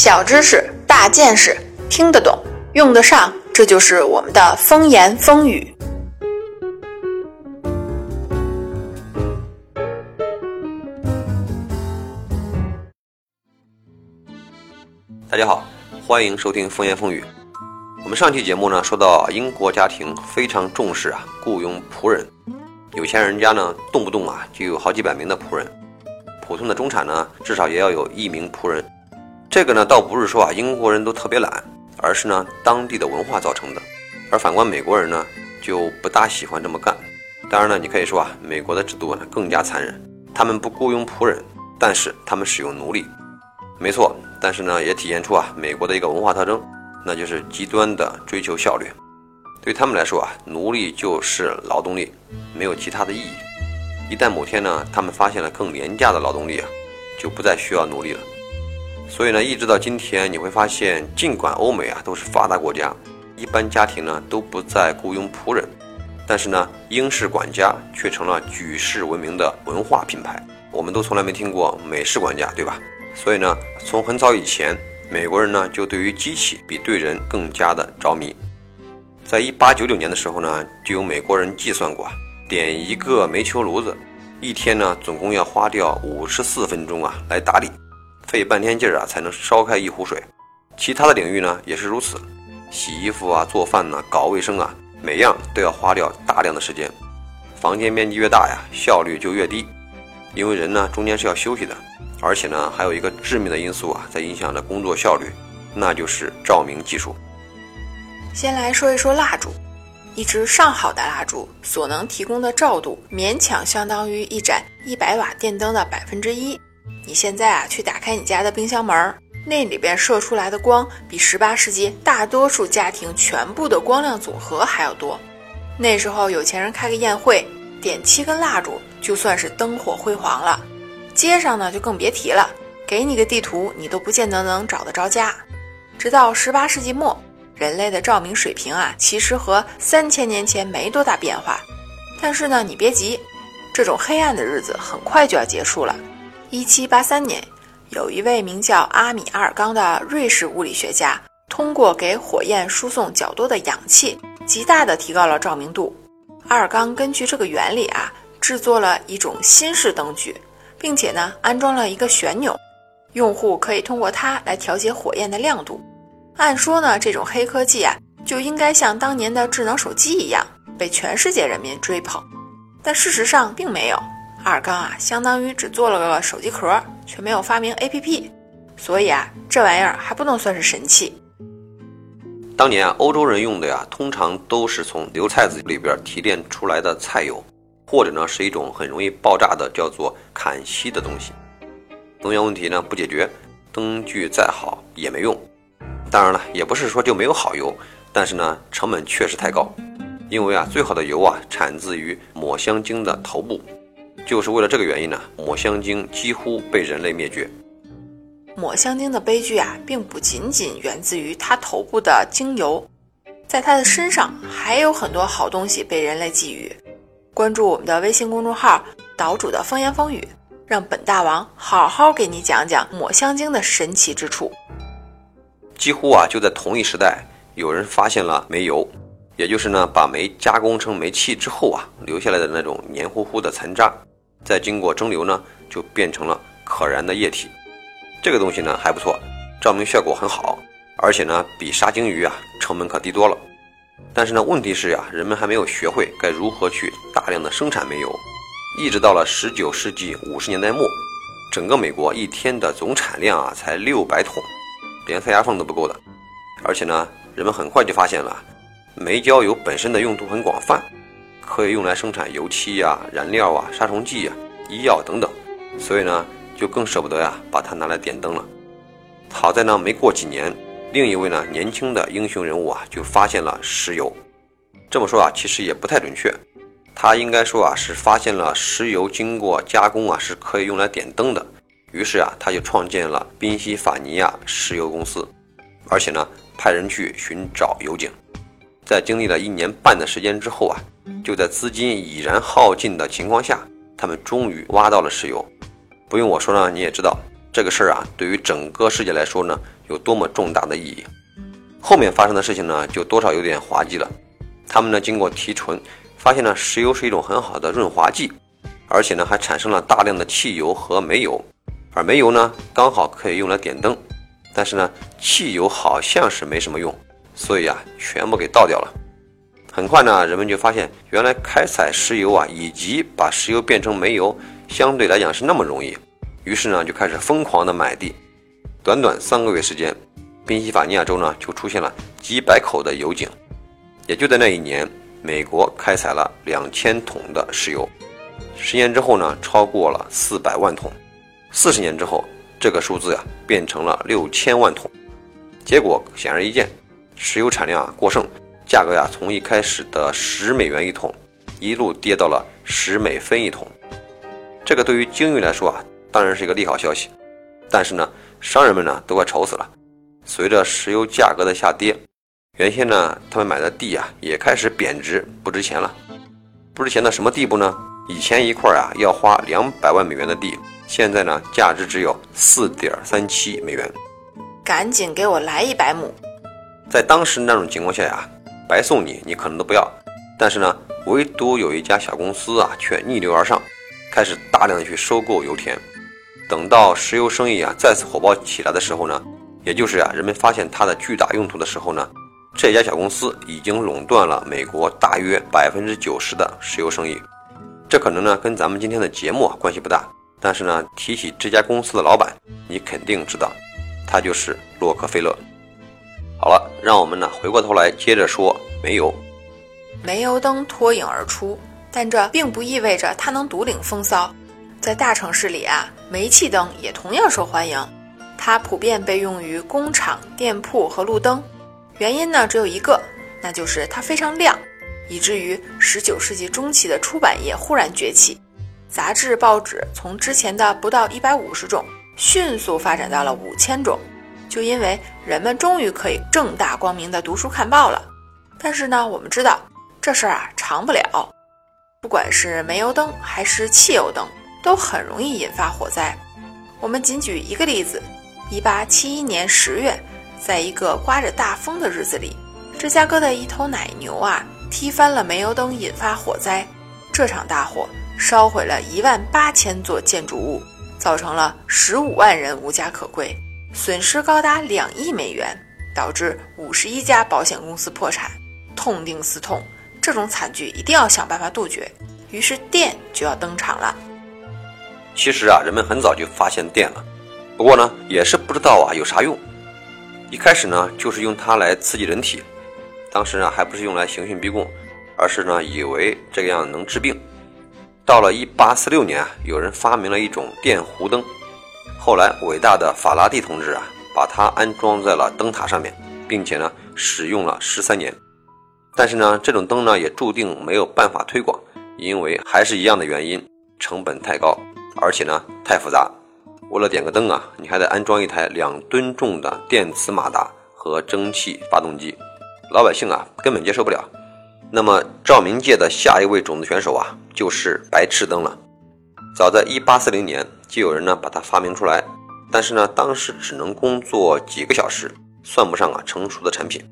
小知识，大见识，听得懂，用得上，这就是我们的风言风语。大家好，欢迎收听风言风语。我们上期节目呢，说到英国家庭非常重视雇佣仆人，有钱人家呢，动不动就有好几百名的仆人，普通的中产呢，至少也要有1名仆人。这个呢，倒不是说英国人都特别懒，而是呢当地的文化造成的。而反观美国人呢，就不大喜欢这么干。当然呢，你可以说美国的制度呢更加残忍，他们不雇佣仆人，但是他们使用奴隶。没错，但是呢，也体现出美国的一个文化特征，那就是极端的追求效率。对他们来说奴隶就是劳动力，没有其他的意义。一旦某天呢，他们发现了更廉价的劳动力就不再需要奴隶了。所以呢，一直到今天，你会发现，尽管欧美都是发达国家，一般家庭呢都不再雇佣仆人，但是呢，英式管家却成了举世闻名的文化品牌。我们都从来没听过美式管家，对吧？所以呢，从很早以前，美国人呢就对于机器比对人更加的着迷。在1896年的时候呢，就有美国人计算过，点一个煤球炉子，一天呢总共要花掉54分钟来打理，费半天劲才能烧开一壶水。其他的领域呢也是如此，洗衣服做饭搞卫生每样都要花掉大量的时间。房间面积越大效率就越低，因为人呢中间是要休息的。而且呢，还有一个致命的因素在影响着工作效率，那就是照明技术。先来说一说蜡烛，一支上好的蜡烛所能提供的照度勉强相当于一盏100瓦电灯的1%。你现在去打开你家的冰箱门，那里边射出来的光比18世纪大多数家庭全部的光亮总和还要多。那时候有钱人开个宴会，点7根蜡烛就算是灯火辉煌了。街上呢就更别提了，给你个地图你都不见得能找得着家。直到18世纪末，人类的照明水平其实和3000年前没多大变化。但是呢，你别急，这种黑暗的日子很快就要结束了。1783年，有一位名叫阿米阿尔冈的瑞士物理学家，通过给火焰输送较多的氧气，极大地提高了照明度。阿尔冈根据这个原理制作了一种新式灯具，并且呢安装了一个旋钮，用户可以通过它来调节火焰的亮度。按说呢，这种黑科技就应该像当年的智能手机一样被全世界人民追捧，但事实上并没有。阿尔冈相当于只做了个手机壳，却没有发明 APP， 所以这玩意儿还不能算是神器。当年欧洲人用的通常都是从油菜籽里边提炼出来的菜油，或者呢是一种很容易爆炸的叫做砍锡的东西。能源问题呢不解决，灯具再好也没用。当然了，也不是说就没有好油，但是呢成本确实太高。因为最好的油产自于抹香鲸的头部，就是为了这个原因呢，抹香鲸几乎被人类灭绝。抹香鲸的悲剧并不仅仅源自于它头部的精油，在它的身上还有很多好东西被人类觊觎。关注我们的微信公众号岛主的风言风语，让本大王好好给你讲讲抹香鲸的神奇之处。几乎就在同一时代，有人发现了煤油，也就是呢把煤加工成煤气之后留下来的那种黏糊糊的残渣，再经过蒸馏呢就变成了可燃的液体。这个东西呢还不错，照明效果很好，而且呢比杀鲸鱼成本可低多了。但是呢，问题是人们还没有学会该如何去大量的生产煤油。一直到了19世纪50年代末，整个美国一天的总产量才600桶，连塞牙缝都不够的。而且呢，人们很快就发现了煤焦油本身的用途很广泛，可以用来生产油漆燃料杀虫剂医药等等。所以呢，就更舍不得把它拿来点灯了。好在呢，没过几年，另一位呢年轻的英雄人物就发现了石油。这么说其实也不太准确，他应该说是发现了石油经过加工是可以用来点灯的。于是他就创建了宾夕法尼亚石油公司，而且呢派人去寻找油井。在经历了1年半的时间之后就在资金已然耗尽的情况下，他们终于挖到了石油。不用我说呢，你也知道，这个事儿啊，对于整个世界来说呢，有多么重大的意义。后面发生的事情呢，就多少有点滑稽了。他们呢，经过提纯，发现呢，石油是一种很好的润滑剂，而且呢，还产生了大量的汽油和煤油。而煤油呢，刚好可以用来点灯，但是呢，汽油好像是没什么用，所以啊，全部给倒掉了。很快呢，人们就发现，原来开采石油啊，以及把石油变成煤油，相对来讲是那么容易。于是呢，就开始疯狂的买地。短短3个月时间，宾夕法尼亚州呢就出现了几百口的油井。也就在那一年，美国开采了2000桶的石油。10年之后呢，超过了400万桶。40年之后，这个数字啊变成了6000万桶。结果显而易见，石油产量啊过剩。价格呀，从一开始的$10一桶，一路跌到了10美分一桶。这个对于鲸鱼来说啊，当然是一个利好消息，但是呢，商人们呢都快愁死了。随着石油价格的下跌，原先呢他们买的地啊也开始贬值，不值钱了。不值钱到什么地步呢？以前一块啊要花$200万的地，现在呢价值只有 4.37 美元。赶紧给我来100亩。在当时那种情况下呀，白送你，你可能都不要。但是呢，唯独有一家小公司啊，却逆流而上，开始大量的去收购油田。等到石油生意啊再次火爆起来的时候呢，也就是啊人们发现它的巨大用途的时候呢，这家小公司已经垄断了美国大约 90% 的石油生意。这可能呢跟咱们今天的节目啊关系不大，但是呢提起这家公司的老板，你肯定知道，他就是洛克菲勒。好了，让我们呢回过头来接着说煤油。煤油灯脱颖而出，但这并不意味着它能独领风骚。在大城市里啊，煤气灯也同样受欢迎，它普遍被用于工厂、店铺和路灯。原因呢只有一个，那就是它非常亮，以至于19世纪中期的出版业忽然崛起，杂志、报纸从之前的不到150种迅速发展到了5000种。就因为人们终于可以正大光明的读书看报了。但是呢，我们知道这事儿啊长不了，不管是煤油灯还是汽油灯，都很容易引发火灾。我们仅举一个例子：1871年10月，在一个刮着大风的日子里，芝加哥的一头奶牛啊踢翻了煤油灯，引发火灾。这场大火烧毁了18000座建筑物，造成了15万人无家可归。损失高达2亿美元，导致51家保险公司破产，痛定思痛，这种惨剧一定要想办法杜绝。于是电就要登场了。其实啊，人们很早就发现电了，不过呢，也是不知道啊有啥用。一开始呢，就是用它来刺激人体，当时呢还不是用来刑讯逼供，而是呢以为这个样能治病。到了1846年啊，有人发明了一种电弧灯。后来伟大的法拉第同志啊，把它安装在了灯塔上面，并且呢使用了13年。但是呢，这种灯呢也注定没有办法推广，因为还是一样的原因，成本太高，而且呢太复杂。为了点个灯啊，你还得安装一台2吨重的电磁马达和蒸汽发动机，老百姓啊根本接受不了。那么照明界的下一位种子选手啊，就是白炽灯了。早在1840年就有人呢把它发明出来，但是呢当时只能工作几个小时，算不上啊成熟的产品。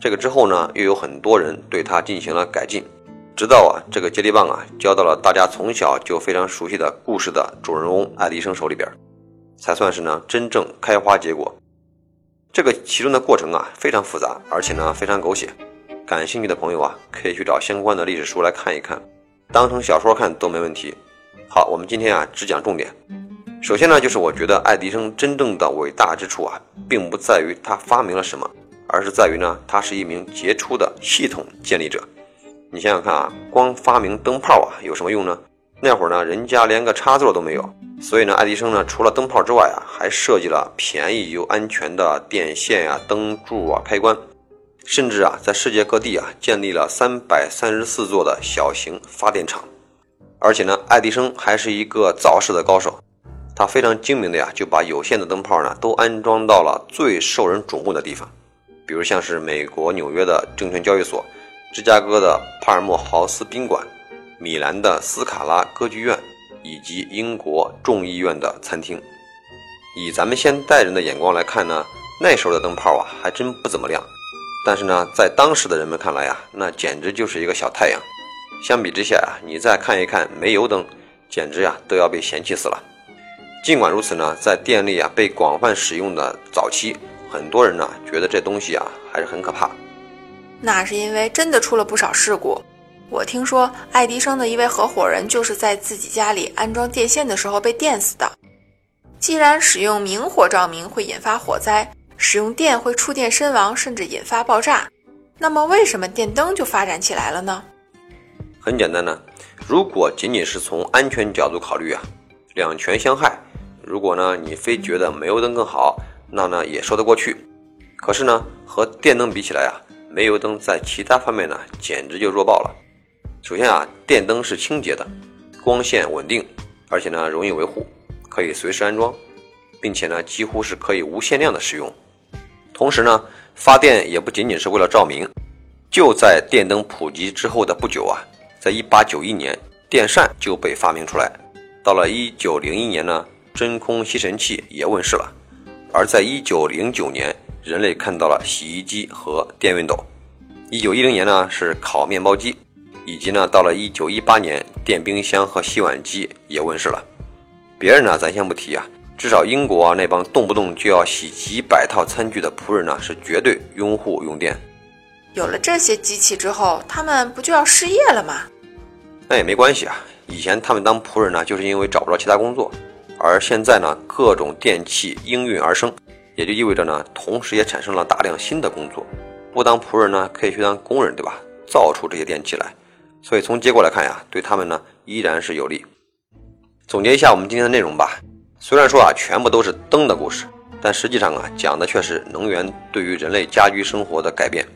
这个之后呢，又有很多人对它进行了改进，直到啊这个接力棒啊交到了大家从小就非常熟悉的故事的主人翁爱迪生手里边，才算是呢真正开花结果。这个其中的过程啊非常复杂，而且呢非常狗血。感兴趣的朋友啊，可以去找相关的历史书来看一看，当成小说看都没问题。好，我们今天啊只讲重点。首先呢，就是我觉得爱迪生真正的伟大之处啊，并不在于他发明了什么，而是在于呢，他是一名杰出的系统建立者。你想想看啊，光发明灯泡啊有什么用呢？那会儿呢，人家连个插座都没有，所以呢，爱迪生呢除了灯泡之外啊，还设计了便宜又安全的电线啊、灯柱啊、开关，甚至啊在世界各地啊建立了334座的小型发电厂。而且呢，爱迪生还是一个凿石的高手，他非常精明的呀，就把有限的灯泡呢都安装到了最受人瞩目的地方，比如像是美国纽约的证券交易所、芝加哥的帕尔默豪斯宾馆、米兰的斯卡拉歌剧院以及英国众议院的餐厅。以咱们现代人的眼光来看呢，那时候的灯泡啊还真不怎么亮，但是呢在当时的人们看来啊，那简直就是一个小太阳。相比之下啊，你再看一看煤油灯，简直啊都要被嫌弃死了。尽管如此呢，在电力啊被广泛使用的早期，很多人呢觉得这东西啊还是很可怕。那是因为真的出了不少事故。我听说爱迪生的一位合伙人就是在自己家里安装电线的时候被电死的。既然使用明火照明会引发火灾，使用电会触电身亡，甚至引发爆炸，那么为什么电灯就发展起来了呢？很简单呢，如果仅仅是从安全角度考虑啊，两全相害。如果呢你非觉得煤油灯更好，那呢也说得过去。可是呢和电灯比起来啊，煤油灯在其他方面呢简直就弱爆了。首先啊，电灯是清洁的，光线稳定，而且呢容易维护，可以随时安装，并且呢几乎是可以无限量的使用。同时呢发电也不仅仅是为了照明。就在电灯普及之后的不久啊，在1891年电扇就被发明出来。到了1901年呢，真空吸尘器也问世了。而在1909年，人类看到了洗衣机和电熨斗。1910年呢是烤面包机，以及呢到了1918年，电冰箱和洗碗机也问世了。别人呢咱先不提啊，至少英国啊那帮动不动就要洗几百套餐具的仆人呢是绝对拥护用电。有了这些机器之后，他们不就要失业了吗？那也没关系啊，以前他们当仆人呢就是因为找不着其他工作，而现在呢各种电器应运而生，也就意味着呢同时也产生了大量新的工作。不当仆人呢可以去当工人，对吧，造出这些电器来。所以从结果来看呀，对他们呢依然是有利。总结一下我们今天的内容吧。虽然说啊全部都是灯的故事，但实际上啊讲的却是能源对于人类家居生活的改变。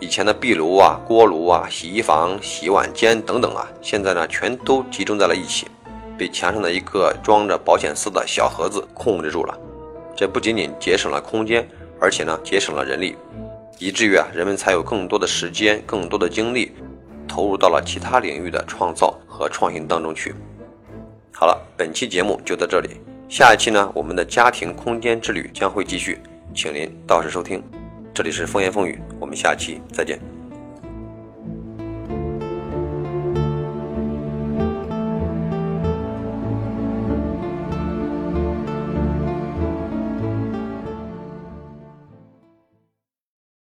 以前的壁炉啊、锅炉啊、洗衣房、洗碗间等等啊，现在呢全都集中在了一起，被墙上的一个装着保险丝的小盒子控制住了。这不仅仅节省了空间，而且呢节省了人力，以至于啊人们才有更多的时间、更多的精力投入到了其他领域的创造和创新当中去。好了，本期节目就到这里，下一期呢我们的家庭空间之旅将会继续，请您到时收听。这里是风言风语，我们下期再见。